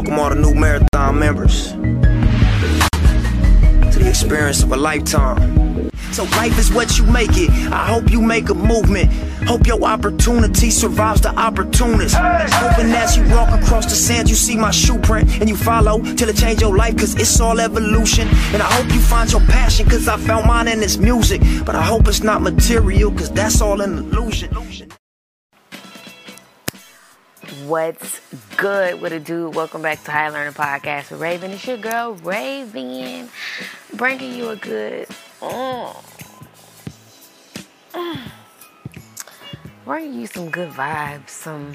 welcome all the new Marathon members to the experience of a lifetime. So life is what you make it. I hope you make a movement. Hope your opportunity survives the opportunist. Hoping as you walk across the sand, you see my shoe print, and you follow till it change your life, cause it's all evolution. And I hope you find your passion, cause I found mine in this music. But I hope it's not material, cause that's all an illusion. What's good? What it do? Welcome back to High Learning Podcast with Raven. It's your girl, Raven, bringing you a good... bringing you some good vibes, some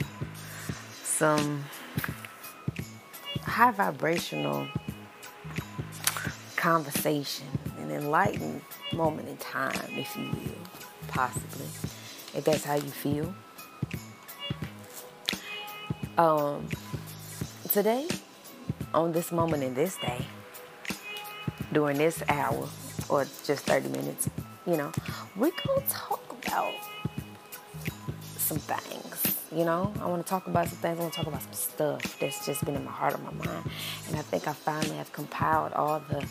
high vibrational conversation, an enlightened moment in time, if you will, possibly, if that's how you feel. Today, on this moment in this day, during this hour, or just 30 minutes, you know, we're going to talk about some things, you know. I want to talk about some things. I want to talk about some stuff that's just been in my heart or my mind. And I think I finally have compiled all the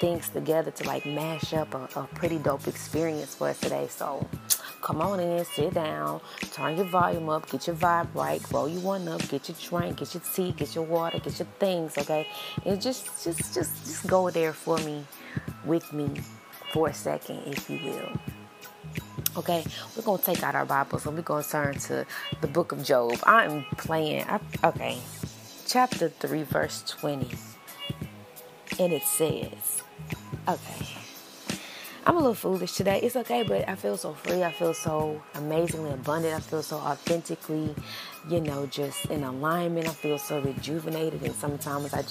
things together to, like, mash up a pretty dope experience for us today. So come on in, sit down, turn your volume up, get your vibe right, roll your one up, get your drink, get your tea, get your water, get your things, okay? And just go there for me, with me, for a second, if you will. Okay, we're going to take out our Bibles and we're going to turn to the book of Job. I'm playing. Okay, chapter 3, verse 20. And it says, okay, I'm a little foolish today. It's okay, but I feel so free. I feel so amazingly abundant. I feel so authentically, you know, just in alignment. I feel so rejuvenated. And sometimes I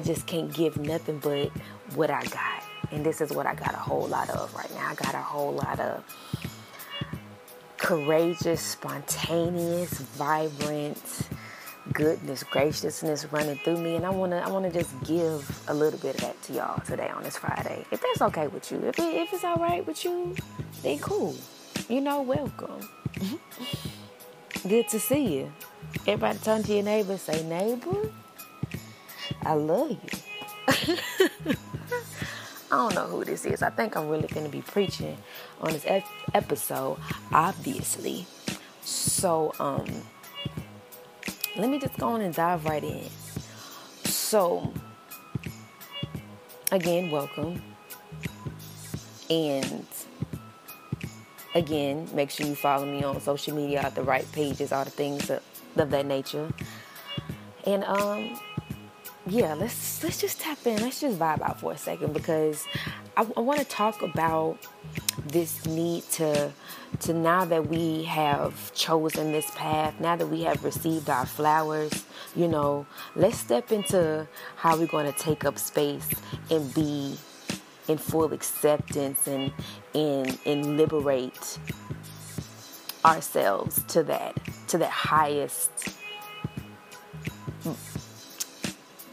just can't give nothing but what I got. And this is what I got a whole lot of right now. I got a whole lot of courageous, spontaneous, vibrant goodness, graciousness running through me. And I wanna just give a little bit of that to y'all today on this Friday. If that's okay with you, if it's all right with you, then cool. You know, welcome. Good to see you. Everybody turn to your neighbor and say, neighbor, I love you. I don't know who this is. I think I'm really going to be preaching on this episode, obviously. So, let me just go on and dive right in. So, again, welcome. And, again, make sure you follow me on social media, at the right pages, all the things of that nature. And, yeah, let's just tap in. Let's just vibe out for a second, because I want to talk about this need to now that we have chosen this path, now that we have received our flowers, you know, let's step into how we're going to take up space and be in full acceptance and liberate ourselves to that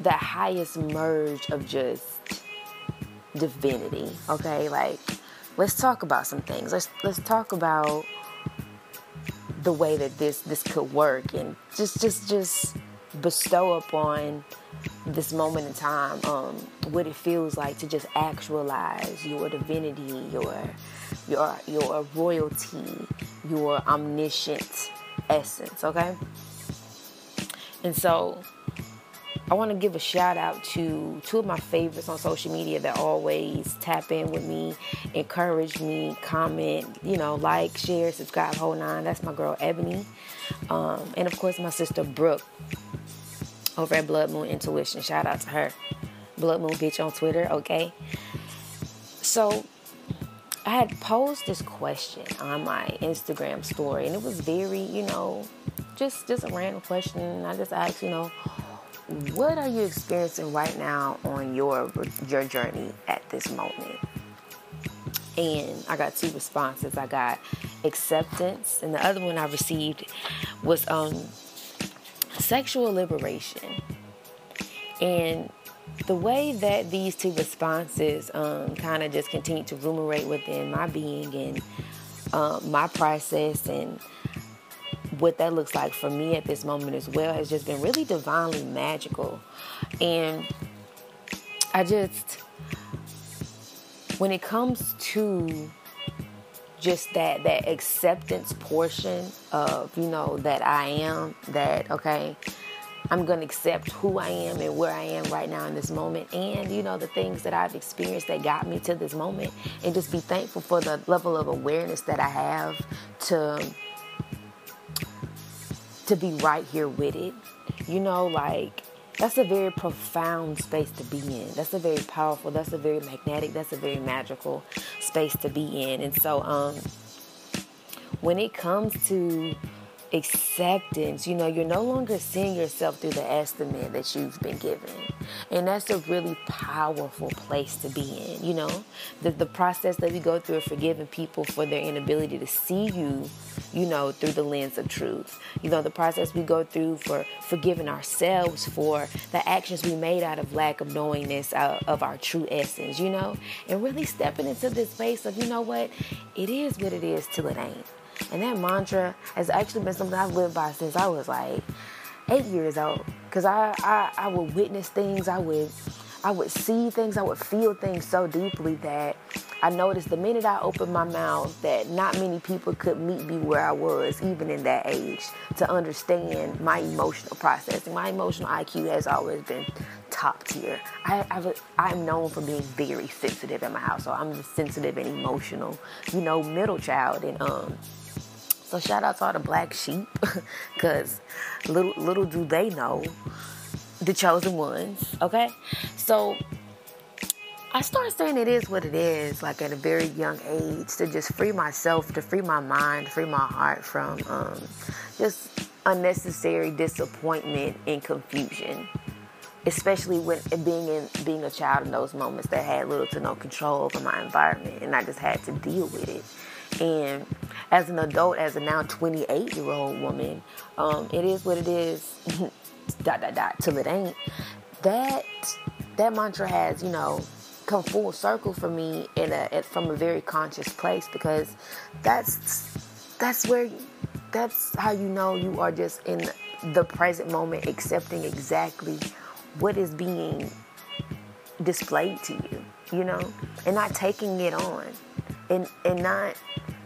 highest merge of just divinity, okay? Like, let's talk about some things. Let's talk about the way that this could work, and just bestow upon this moment in time, what it feels like to just actualize your divinity, your royalty, your omniscient essence, okay? And so I want to give a shout out to two of my favorites on social media that always tap in with me, encourage me, comment, you know, like, share, subscribe, whole nine. That's my girl, Ebony. And of course, my sister, Brooke, over at Blood Moon Intuition. Shout out to her. Blood Moon Bitch on Twitter, okay? So I had posed this question on my Instagram story, and it was very, you know, just a random question. I just asked, you know, what are you experiencing right now on your journey at this moment? And I got two responses. I got acceptance, and the other one I received was sexual liberation. And the way that these two responses kind of just continued to ruminate within my being and my process and what that looks like for me at this moment as well has just been really divinely magical. And I just, when it comes to just that acceptance portion of, you know, that I am, that, okay, I'm going to accept who I am and where I am right now in this moment, and, you know, the things that I've experienced that got me to this moment, and just be thankful for the level of awareness that I have to be right here with it. You know, like, that's a very profound space to be in. That's a very powerful, that's a very magnetic, that's a very magical space to be in. And so when it comes to acceptance, you know, you're no longer seeing yourself through the estimate that you've been given. And that's a really powerful place to be in, you know. The process that we go through of forgiving people for their inability to see you, you know, through the lens of truth. You know, the process we go through for forgiving ourselves for the actions we made out of lack of knowingness of our true essence, you know. And really stepping into this space of, you know what, it is what it is till it ain't. And that mantra has actually been something I've lived by since I was like 8 years old. Because I would witness things, I would see things, I would feel things so deeply that I noticed the minute I opened my mouth that not many people could meet me where I was, even in that age, to understand my emotional processing. My emotional IQ has always been top tier. I'm known for being very sensitive in my household. I'm sensitive and emotional, you know, middle child. And so shout out to all the black sheep, because little do they know, the chosen ones, okay? So I started saying it is what it is, like at a very young age, to just free myself, to free my mind, free my heart from just unnecessary disappointment and confusion, especially when being a child in those moments that had little to no control over my environment, and I just had to deal with it. And as an adult, as a now 28-year-old woman, it is what it is, ... till it ain't. That mantra has, you know, come full circle for me from a very conscious place, because that's how you know you are just in the present moment, accepting exactly what is being displayed to you, you know, and not taking it on, and not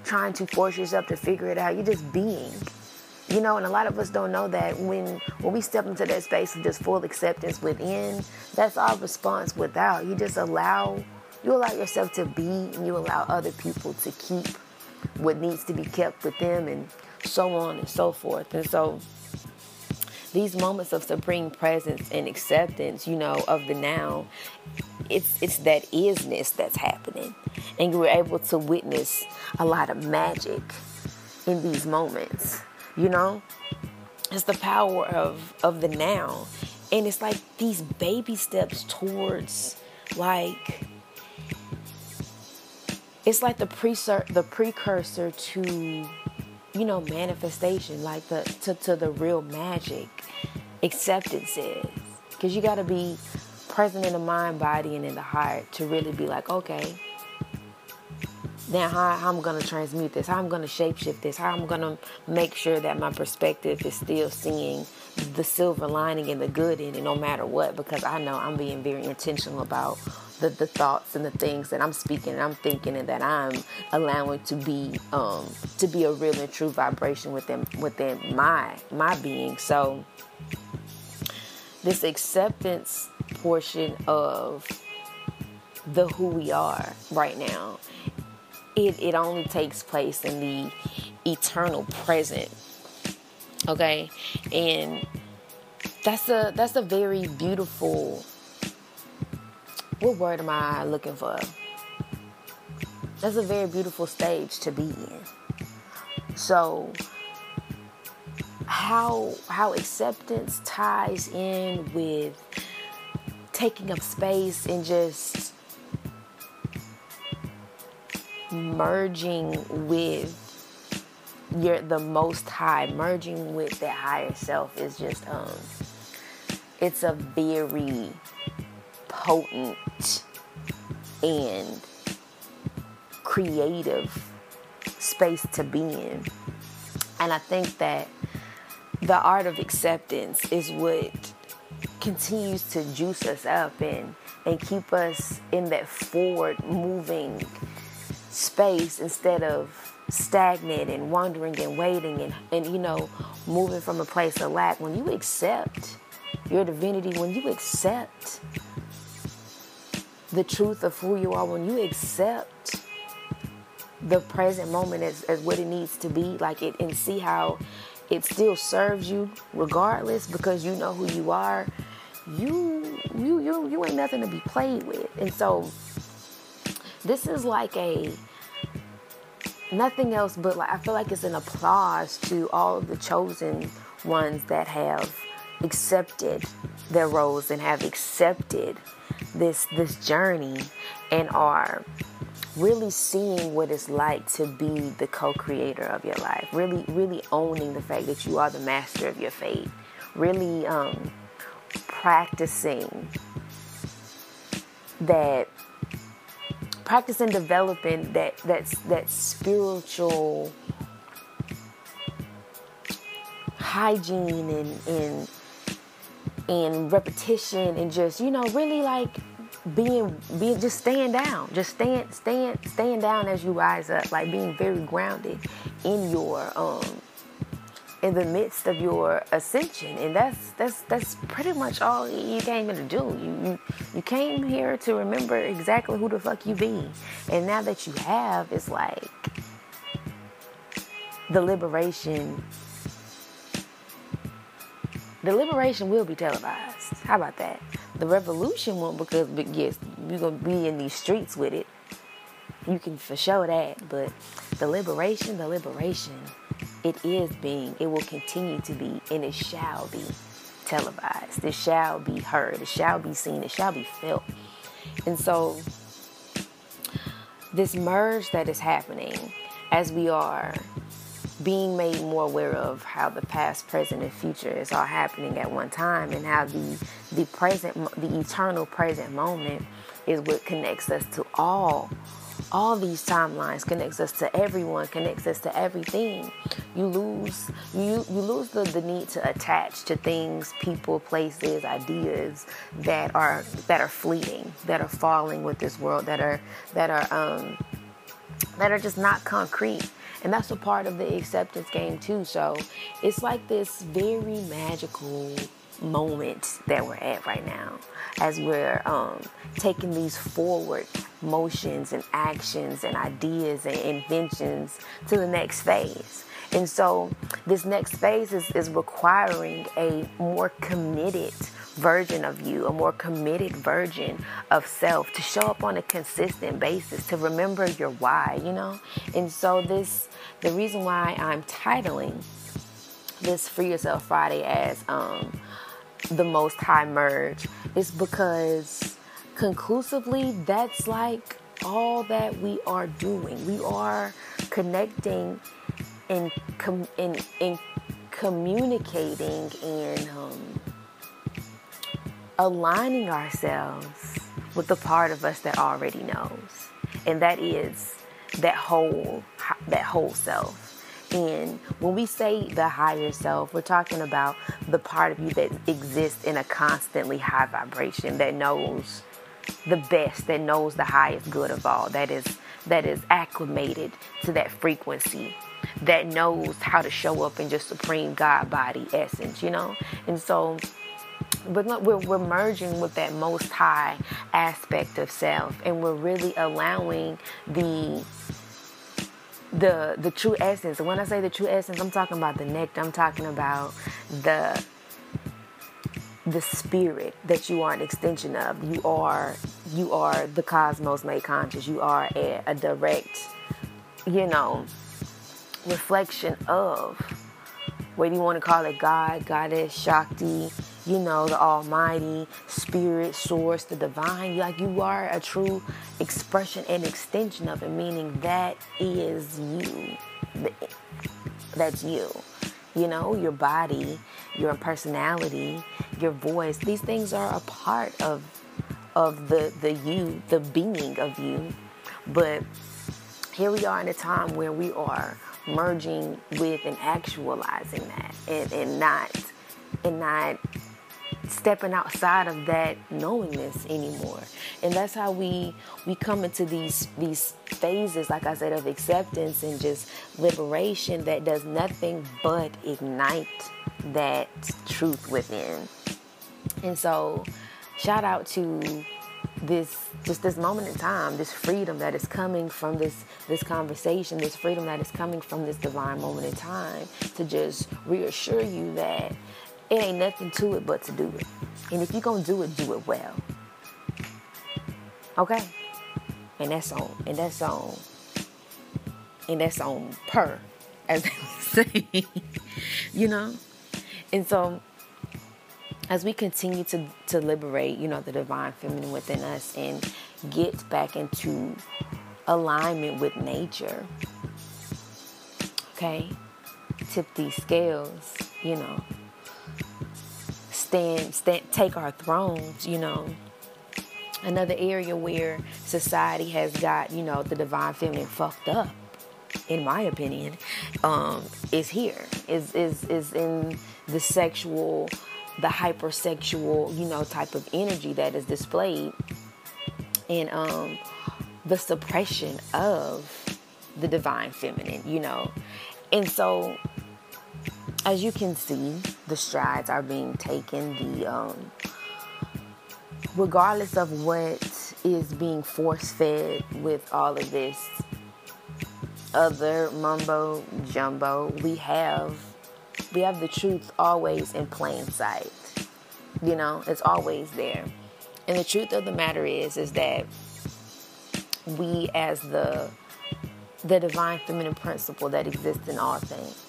trying to force yourself to figure it out. You're just being. You know, and a lot of us don't know that when we step into that space of just full acceptance within, that's our response without. You just allow yourself to be, and you allow other people to keep what needs to be kept with them, and so on and so forth. And so these moments of supreme presence and acceptance, you know, of the now, it's that isness that's happening. And you were able to witness a lot of magic in these moments. You know, it's the power of the now. And it's like these baby steps towards, like, it's like the precursor to, you know, manifestation, like to the real magic acceptance is. Because you got to be present in the mind, body, and in the heart to really be like, okay, now how I'm going to transmute this, how I'm going to shapeshift this, how I'm going to make sure that my perspective is still seeing the silver lining and the good in it no matter what, because I know I'm being very intentional about the thoughts and the things that I'm speaking and I'm thinking and that I'm allowing to be a real and true vibration within my being. So this acceptance portion of the who we are right now, It only takes place in the eternal present, okay? And that's a very beautiful, what word am I looking for? That's a very beautiful stage to be in. So how acceptance ties in with taking up space and just merging with the most high, merging with that higher self is just, it's a very potent and creative space to be in. And I think that the art of acceptance is what continues to juice us up and keep us in that forward moving space instead of stagnant and wandering and waiting and you know, moving from a place of lack. When you accept your divinity, when you accept the truth of who you are, when you accept the present moment as what it needs to be, like it, and see how it still serves you regardless, because you know who you are, you ain't nothing to be played with. And so this is like a nothing else but, like, I feel like it's an applause to all of the chosen ones that have accepted their roles and have accepted this journey and are really seeing what it's like to be the co-creator of your life, really owning the fact that you are the master of your fate, really practicing developing that spiritual hygiene and repetition, and just, you know, really like being just staying down as you rise up, like being very grounded in your in the midst of your ascension. And that's pretty much all you came here to do. You came here to remember exactly who the fuck you be. And now that you have, it's like the liberation will be televised. How about that? The revolution won't, because, yes, you're going to be in these streets with it. You can for sure that. But the liberation, it is being, it will continue to be, and it shall be televised. It shall be heard. It shall be seen. It shall be felt. And so this merge that is happening as we are being made more aware of how the past, present, and future is all happening at one time, and how the present, the eternal present moment is what connects us to all these timelines, connects us to everyone, connects us to everything. You lose the need to attach to things, people, places, ideas that are fleeting, that are falling with this world, that are just not concrete. And that's a part of the acceptance game too. So it's like this very magical moment that we're at right now, as we're taking these forward motions and actions and ideas and inventions to the next phase. And so this next phase is requiring a more committed version of you, a more committed version of self, to show up on a consistent basis, to remember your why, you know? And so the reason why I'm titling this Free Yourself Friday as the Most High Merge is because conclusively that's like all that we are doing. We are connecting and communicating and aligning ourselves with the part of us that already knows, and that is that whole self. And when we say the higher self, we're talking about the part of you that exists in a constantly high vibration, that knows the best, that knows the highest good of all, that is acclimated to that frequency, that knows how to show up in just supreme God body essence, you know? And so we're merging with that most high aspect of self, and we're really allowing the true essence. And when I say the true essence, I'm talking about the nectar. I'm talking about the spirit that you are an extension of. You are the cosmos made conscious. You are a direct, you know, reflection of, whether you want to call it God, Goddess, Shakti, you know, the Almighty, Spirit, Source, the Divine. Like, you are a true expression and extension of it, meaning that is you. That's you. You know, your body, your personality, your voice. These things are a part of the you, the being of you. But here we are in a time where we are merging with and actualizing that, and not stepping outside of that knowingness anymore. And that's how we come into these phases, like I said, of acceptance and just liberation that does nothing but ignite that truth within. And so shout out to this moment in time, this freedom that is coming from this conversation, this freedom that is coming from this divine moment in time, to just reassure you that it ain't nothing to it but to do it. And if you're going to do it well. Okay? And that's on per, as they say. You know? And so, as we continue to liberate, you know, the divine feminine within us and get back into alignment with nature. Okay? Tip these scales, you know. Stand, take our thrones, you know. Another area where society has got, you know, the divine feminine fucked up, in my opinion, is here. Is in the sexual, the hypersexual, you know, type of energy that is displayed, and the suppression of the divine feminine, you know. And so, as you can see, the strides are being taken. Regardless of what is being force-fed with all of this other mumbo-jumbo, we have the truth always in plain sight. You know, it's always there. And the truth of the matter is that we, as the divine feminine principle that exists in all things,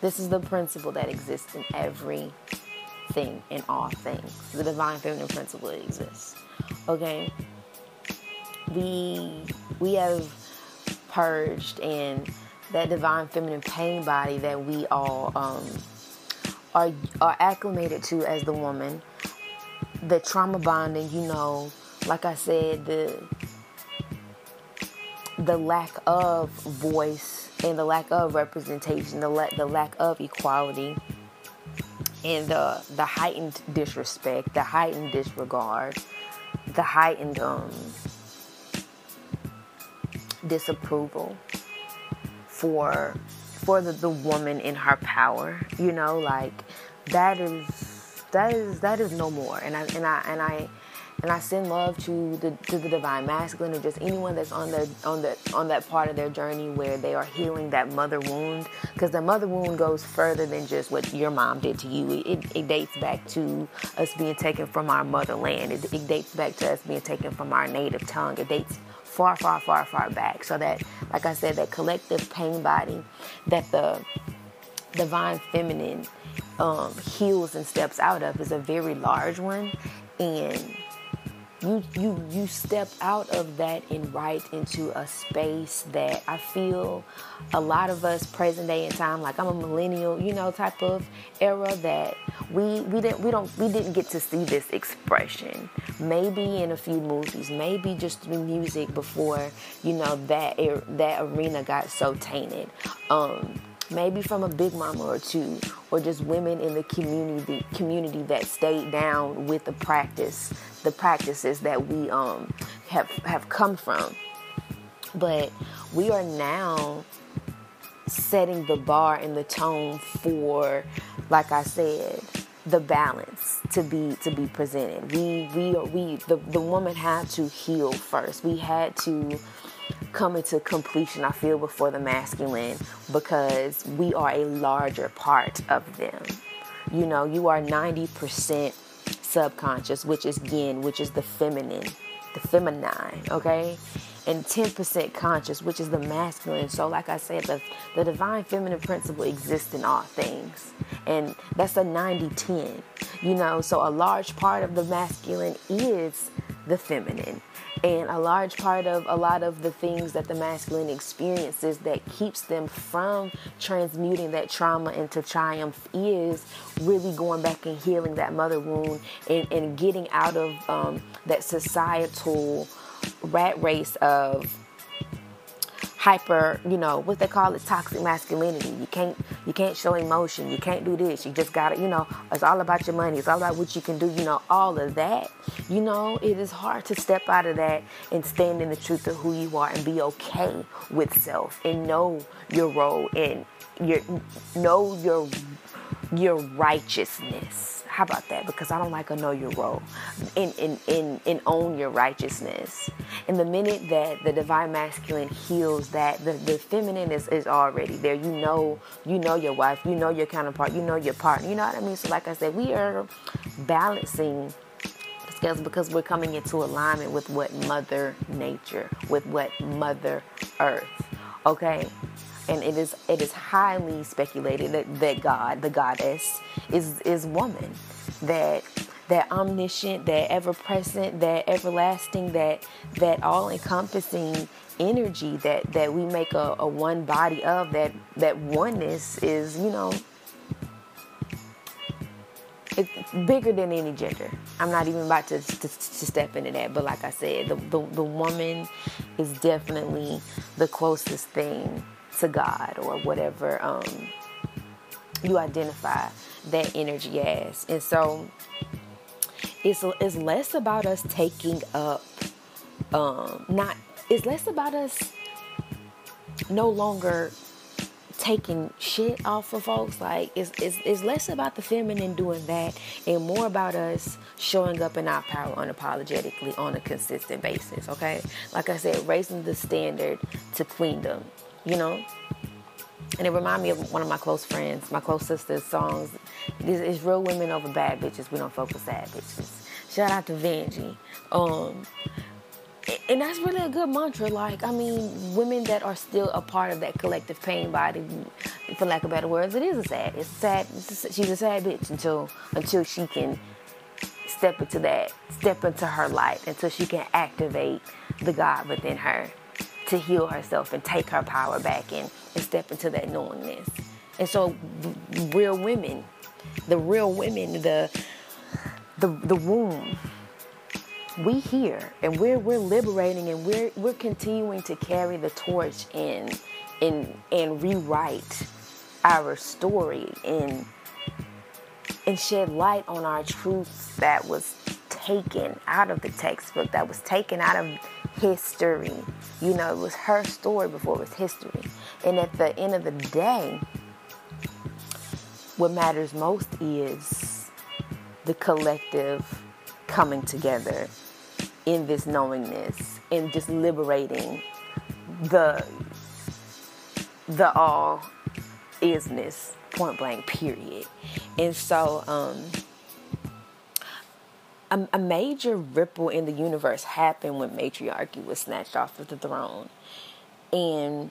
this is the principle that exists in everything, in all things. The divine feminine principle exists. Okay? We have purged in that divine feminine pain body that we all are acclimated to as the woman. The trauma bonding, you know, like I said, the lack of voice and the lack of representation, the lack of equality, and the heightened disrespect, the heightened disregard, the heightened disapproval for the woman in her power, you know, like that is no more. And I send love to the divine masculine, or just anyone that's on that part of their journey where they are healing that mother wound, because the mother wound goes further than just what your mom did to you. It dates back to us being taken from our motherland. It dates back to us being taken from our native tongue. It dates far, far, far, far back. So that, like I said, that collective pain body that the divine feminine heals and steps out of is a very large one, and You step out of that and right into a space that I feel a lot of us present day and time, like I'm a millennial, you know, type of era, that we didn't get to see this expression. Maybe in a few movies, maybe just through music before, you know, that arena got so tainted. Maybe from a big mama or two, or just women in the community that stayed down with the practices that we have come from. But we are now setting the bar and the tone for, like I said, the balance to be presented. The woman had to heal first. We had to come into completion, I feel, before the masculine, because we are a larger part of them. You know, you are 90% subconscious, which is yin, which is the feminine, okay? And 10% conscious, which is the masculine. So like I said, the divine feminine principle exists in all things. And that's a 90-10, you know? So a large part of the masculine is the feminine. And a large part of a lot of the things that the masculine experiences that keeps them from transmuting that trauma into triumph is really going back and healing that mother wound, and getting out of that societal rat race of hyper, what they call it, toxic masculinity. You can't show emotion. You can't do this. You just gotta, it's all about your money. It's all about what you can do, all of that. It is hard to step out of that and stand in the truth of who you are and be okay with self and know your role and your righteousness. How about that? Because I don't like a know your role and own your righteousness. And the minute that the divine masculine heals that, the feminine is already there. You know your wife, you know your counterpart, you know your partner. You know what I mean? So like I said, we are balancing the scales because we're coming into alignment with what Mother Nature, with what Mother Earth. Okay? And it is highly speculated that God, the goddess, is woman. That omniscient, that ever-present, that everlasting, that all-encompassing energy that we make a one body of, that oneness is, it's bigger than any gender. I'm not even about to step into that, but like I said, the woman is definitely the closest thing to God or whatever you identify that energy as. And so it's less about us taking up it's less about us no longer taking shit off of folks. Like it's less about the feminine doing that and more about us showing up in our power unapologetically on a consistent basis. Okay, like I said, raising the standard to queendom. And it reminded me of one of my close friends, my close sister's songs. It's real women over bad bitches. We don't fuck with sad bitches. Shout out to Vanjie. And that's really a good mantra. Like, I mean, women that are still a part of that collective pain body, for lack of better words, it's sad. She's a sad bitch until she can step into her light, until she can activate the God within her to heal herself and take her power back and step into that knowingness. And so real women, the womb, we here and we're liberating and we're continuing to carry the torch and rewrite our story and shed light on our truth that was taken out of the textbook, that was taken out of history. It was her story before it was history. And at the end of the day, what matters most is the collective coming together in this knowingness and just liberating the all isness, point blank, period. And so a major ripple in the universe happened when matriarchy was snatched off of the throne. And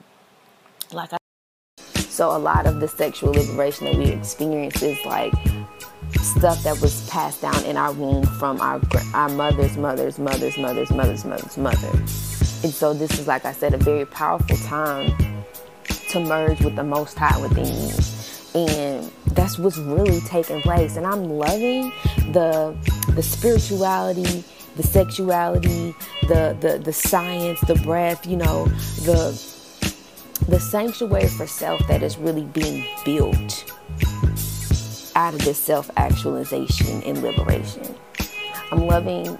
like I said, so a lot of the sexual liberation that we experience is like stuff that was passed down in our womb from our mother's mother's mother's mother's mother's mother's mother. And so this is, like I said, a very powerful time to merge with the Most High within you. And that's what's really taking place. And I'm loving the spirituality, the sexuality, the science, the breath, the sanctuary for self that is really being built out of this self-actualization and liberation. I'm loving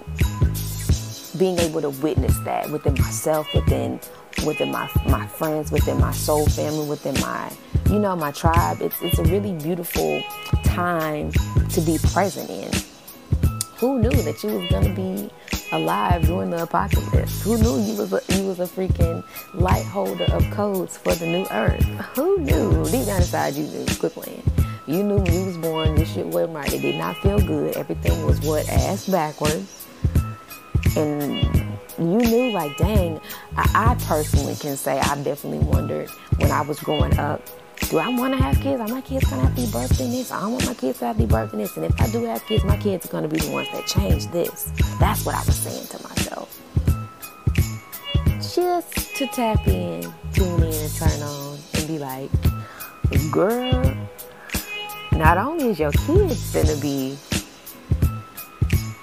being able to witness that within myself, within my friends, within my soul family, within my, my tribe. It's a really beautiful time to be present in. Who knew that you was gonna be alive during the apocalypse? Who knew you was a freaking light holder of codes for the new earth? Who knew? Deep down inside you knew. Quit playing. You knew when you was born, this shit wasn't right. It did not feel good. Everything was ass backwards. And you knew, like, dang, I personally can say I definitely wondered when I was growing up, do I want to have kids? Are my kids going to have to be birthed in this? I don't want my kids to have to be birthed in this. And if I do have kids, my kids are going to be the ones that change this. That's what I was saying to myself. Just to tap in, tune in, and turn on, and be like, girl, not only is your kids going to be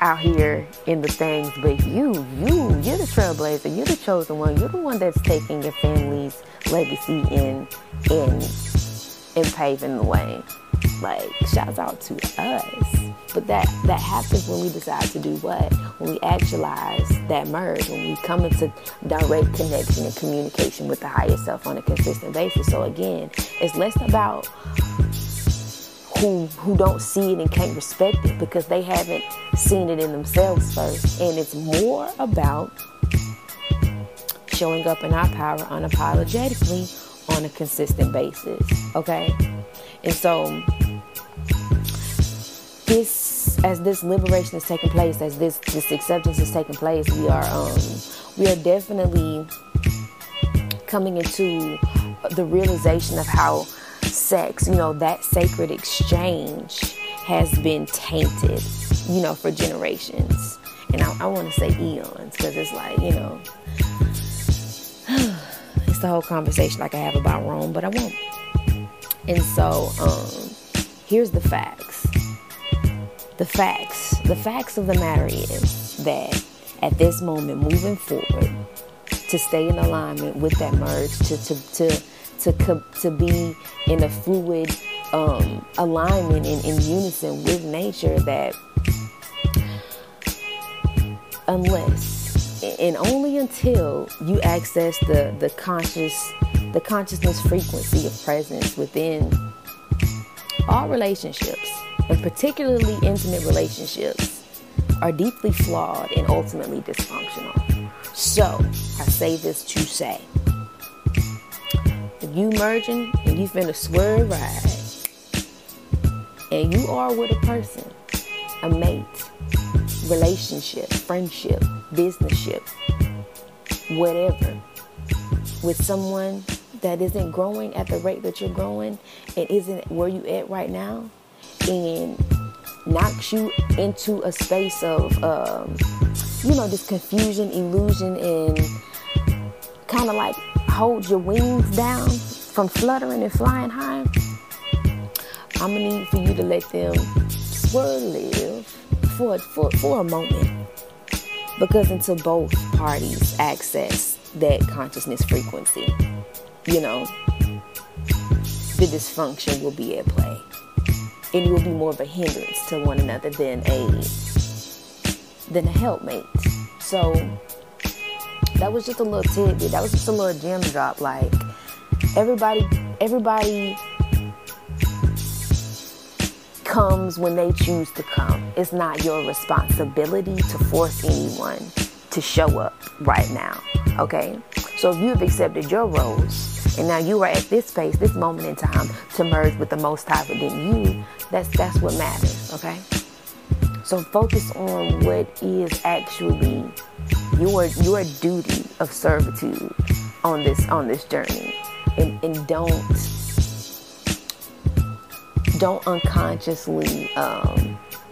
out here in the things, but you're the trailblazer, you're the chosen one, you're the one that's taking your family's legacy in paving the way. Like, shouts out to us. But that happens when we decide to do what? When we actualize that merge, when we come into direct connection and communication with the higher self on a consistent basis. So again, it's less about who don't see it and can't respect it because they haven't seen it in themselves first. And it's more about showing up in our power unapologetically on a consistent basis, okay? And so as this liberation is taking place, as this acceptance is taking place, we are definitely coming into the realization of how sex, that sacred exchange has been tainted, for generations. And I want to say eons, because it's like, it's the whole conversation I could have about Rome, but I won't. And so, here's the facts. The facts of the matter is that at this moment, moving forward, to stay in alignment with that merge, to be in a fluid alignment and in unison with nature, that unless and only until you access the consciousness frequency of presence within all relationships, and particularly intimate relationships, are deeply flawed and ultimately dysfunctional. So I say this to say, you merging and you finna swerve ride, and you are with a person, a mate, relationship, friendship, businessship, whatever, with someone that isn't growing at the rate that you're growing and isn't where you at right now, and knocks you into a space of this confusion, illusion, and kind of like hold your wings down from fluttering and flying high. I'm gonna need for you to let them swerve, live for a moment, because until both parties access that consciousness frequency, the dysfunction will be at play, and it will be more of a hindrance to one another than a helpmate. So that was just a little tidbit. That was just a little gem drop. Like, everybody comes when they choose to come. It's not your responsibility to force anyone to show up right now, okay? So if you've accepted your roles, and now you are at this space, this moment in time, to merge with the Most High within you, that's what matters, okay? So focus on what is actually your duty of servitude on this journey, and don't unconsciously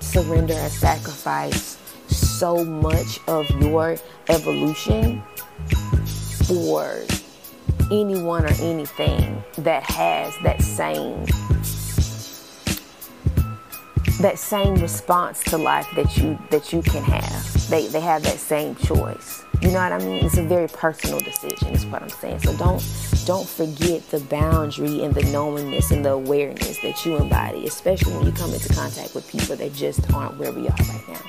surrender and sacrifice so much of your evolution for anyone or anything that has that same response to life that you can have. They have that same choice. You know what I mean? It's a very personal decision, is what I'm saying. So don't forget the boundary and the knowingness and the awareness that you embody, especially when you come into contact with people that just aren't where we are right now.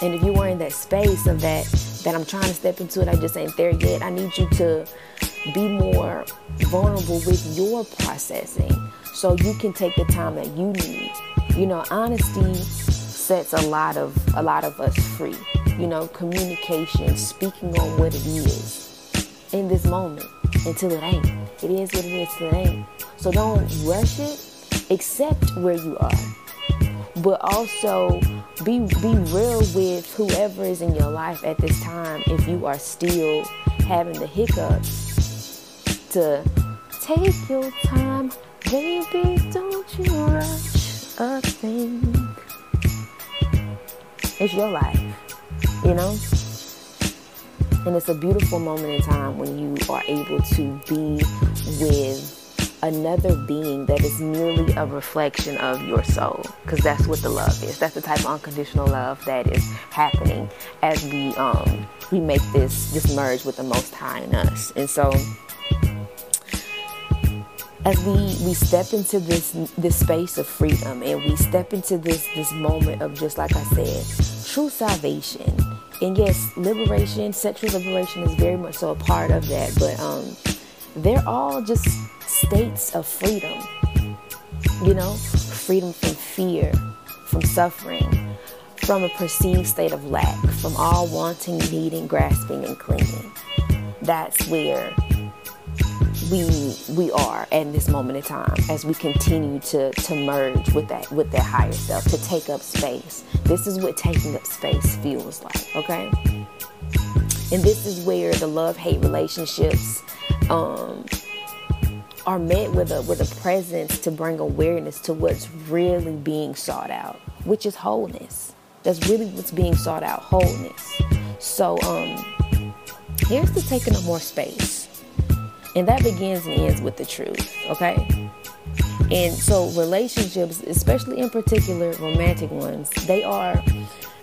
And if you are in that space of that I'm trying to step into it, I just ain't there yet, I need you to be more vulnerable with your processing so you can take the time that you need. Honesty sets a lot of us free. Communication, speaking on what it is in this moment until it ain't. It is what it is till it ain't. So don't rush it. Accept where you are, but also be real with whoever is in your life at this time. If you are still having the hiccups, to take your time, baby. Don't you rush a thing. It's your life, and it's a beautiful moment in time when you are able to be with another being that is merely a reflection of your soul, because that's what the love is. That's the type of unconditional love that is happening as we make this merge with the Most High in us. And so as we step into this space of freedom, and we step into this moment of, just like I said, true salvation. And yes, liberation, sexual liberation is very much so a part of that, but they're all just states of freedom, you know, freedom from fear, from suffering, from a perceived state of lack, from all wanting, needing, grasping, and clinging. That's where we are at this moment in time, as we continue to merge with that higher self, to take up space. This is what taking up space feels like, okay? And this is where the love-hate relationships are met with a presence to bring awareness to what's really being sought out, which is wholeness. That's really what's being sought out, wholeness. So here's to taking up more space. And that begins and ends with the truth, okay? And so relationships, especially in particular romantic ones, they are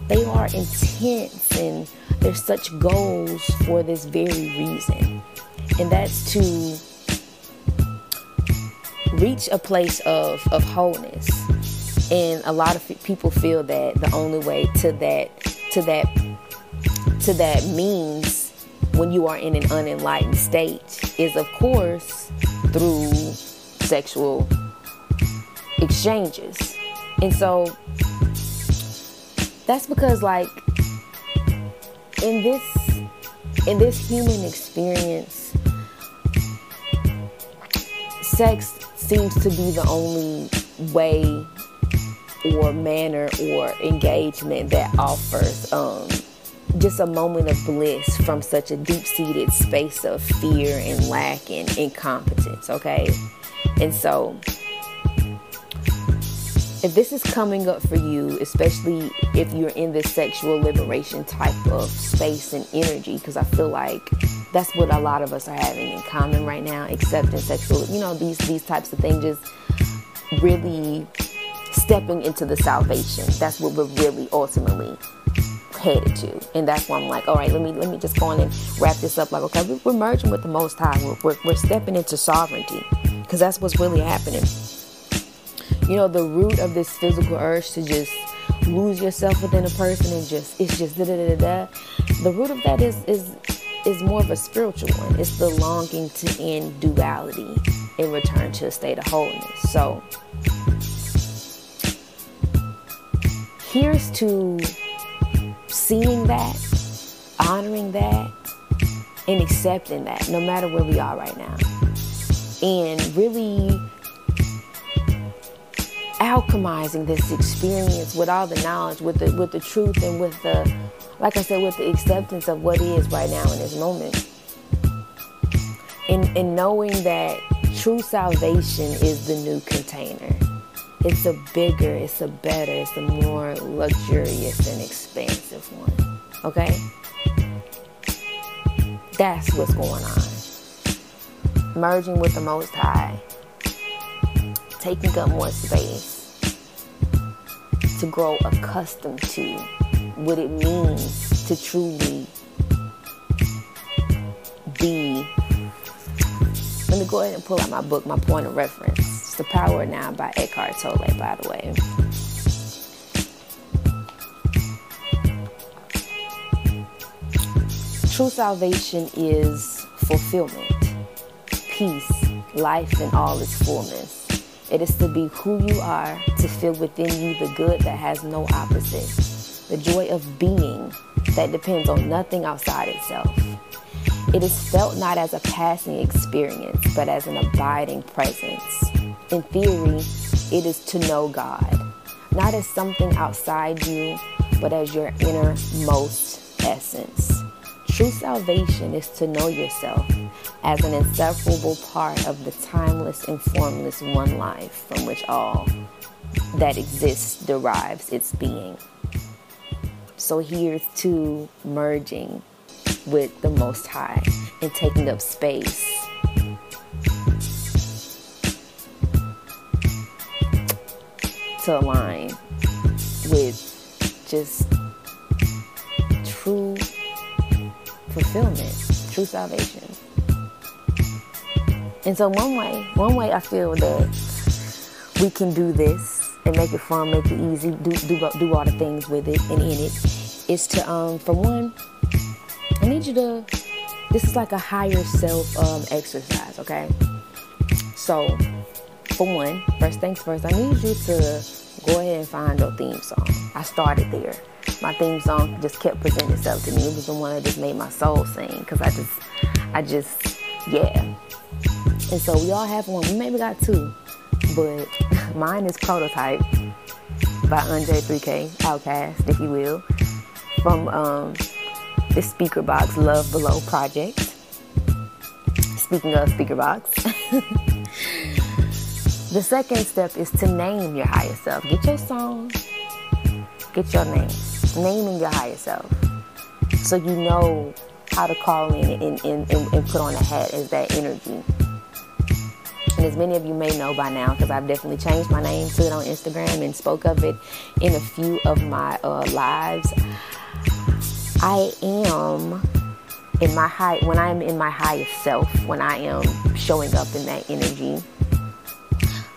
intense, and there's such goals for this very reason. And that's to reach a place of wholeness. And a lot of people feel that the only way to that means, when you are in an unenlightened state, is of course through sexual exchanges. And so that's because, like, in this human experience, sex seems to be the only way or manner or engagement that offers just a moment of bliss from such a deep-seated space of fear and lack and incompetence, okay? And so if this is coming up for you, especially if you're in this sexual liberation type of space and energy, because I feel like that's what a lot of us are having in common right now, except in sexual, you know, these types of things, just really stepping into the salvation. That's what we're really ultimately headed to. And that's why I'm like, all right, let me just go on and wrap this up. Like, okay, we're merging with the Most High. We're stepping into sovereignty, because that's what's really happening. You know, the root of this physical urge to just lose yourself within a person and it's just da da da da. The root of that is more of a spiritual one. It's the longing to end duality and return to a state of wholeness. So here's to seeing that, honoring that, and accepting that, no matter where we are right now. And really alchemizing this experience with all the knowledge, with the truth, and with the, like I said, with the acceptance of what is right now in this moment. And knowing that true salvation is the new container. It's a bigger, it's a better, it's a more luxurious and expansive one, okay? That's what's going on. Merging with the Most High. Taking up more space to grow accustomed to what it means to truly be. Let me go ahead and pull out my book, my point of reference. The Power of Now by Eckhart Tolle, by the way. True salvation is fulfillment, peace, life in all its fullness. It is to be who you are, to feel within you the good that has no opposite, the joy of being that depends on nothing outside itself. It is felt not as a passing experience, but as an abiding presence. In theory, it is to know God, not as something outside you, but as your innermost essence. True salvation is to know yourself as an inseparable part of the timeless and formless one life from which all that exists derives its being. So here's to merging with the Most High and taking up space to align with just true fulfillment, true salvation. And so one way I feel that we can do this and make it fun, make it easy, do all the things with it and in it, is to, for one, I need you to, this is like a higher self exercise, okay? So, for one, first things first, I need you to go ahead and find your theme song. I started there. My theme song just kept presenting itself to me. It was the one that just made my soul sing, because I just, yeah. And so we all have one. We maybe got two, but mine is Prototype by André 3000, Outkast, if you will, from the Speakerbox Love Below project. Speaking of Speakerbox, the second step is to name your higher self. Get your song, get your name. Naming your higher self, so you know how to call in and put on a hat as that energy. And as many of you may know by now, because I've definitely changed my name to it on Instagram and spoke of it in a few of my lives, I am in my when I am in my highest self, when I am showing up in that energy,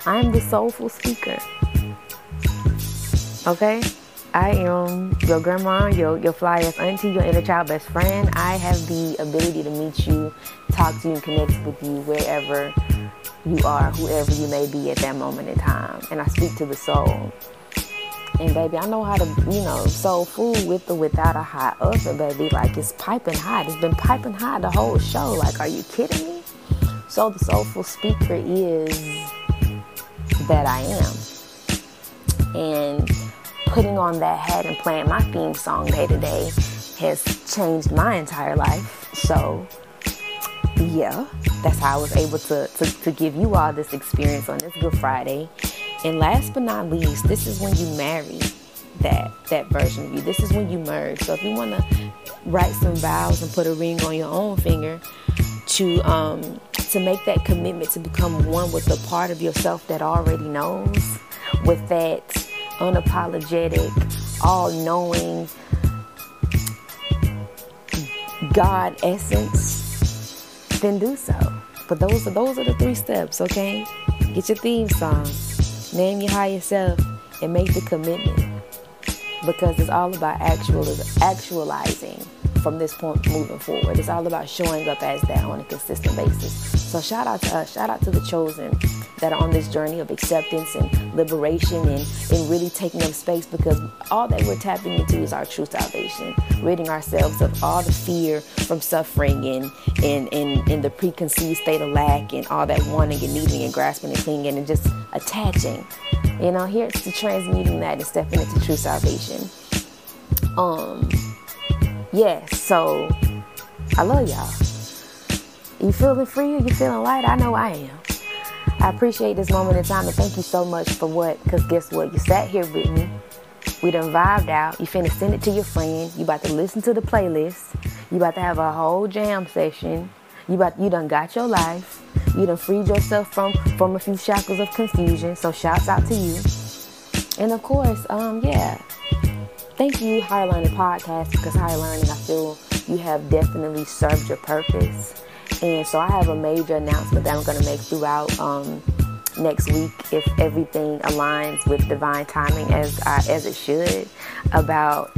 I am the soulful speaker. Okay? I am your grandma, your fly-ass auntie, your inner child best friend. I have the ability to meet you, talk to you, and connect with you wherever you are, whoever you may be at that moment in time. And I speak to the soul. And baby, I know how to, soul food with or without a high other, baby. Like, it's piping hot. It's been piping hot the whole show. Like, are you kidding me? So the soulful speaker is that I am. And putting on that hat and playing my theme song day to day has changed my entire life. So, yeah, that's how I was able to give you all this experience on this Good Friday. And last but not least, this is when you marry that version of you. This is when you merge. So if you want to write some vows and put a ring on your own finger to make that commitment to become one with the part of yourself that already knows, with that unapologetic, all-knowing God essence, then do so. But those are the three steps, okay? Get your theme song, name your higher self, and make the commitment, because it's all about actualizing from this point moving forward. It's all about showing up as that on a consistent basis. So shout out to us. Shout out to the chosen that are on this journey of acceptance and liberation and really taking up space, because all that we're tapping into is our true salvation, ridding ourselves of all the fear from suffering and the preconceived state of lack and all that wanting and needing and grasping and clinging and just attaching. Here it's the transmuting that and stepping into true salvation. Yeah, so I love y'all. You feeling free? You feeling light? I know I am. I appreciate this moment in time, and thank you so much for what, because guess what? You sat here with me. We done vibed out. You finna send it to your friend. You about to listen to the playlist. You about to have a whole jam session. You done got your life. You done freed yourself from a few shackles of confusion. So shouts out to you. And of course, yeah. Thank you, High Learning Podcast, because High Learning, I feel you have definitely served your purpose. And so I have a major announcement that I'm going to make throughout next week, if everything aligns with divine timing as it should, about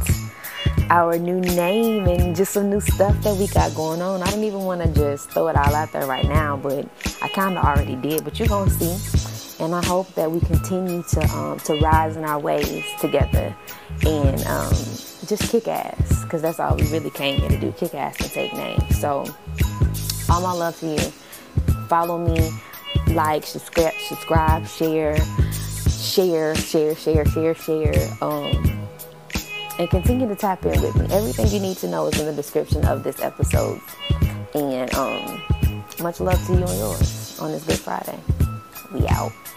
our new name and just some new stuff that we got going on. I don't even want to just throw it all out there right now, but I kind of already did. But you're going to see. And I hope that we continue to rise in our ways together. And just kick ass, because that's all we really came here to do, kick ass and take names. So all my love to you. Follow me, like, subscribe, share, and continue to tap in with me. Everything you need to know is in the description of this episode. And much love to you and yours on this Good Friday. We out.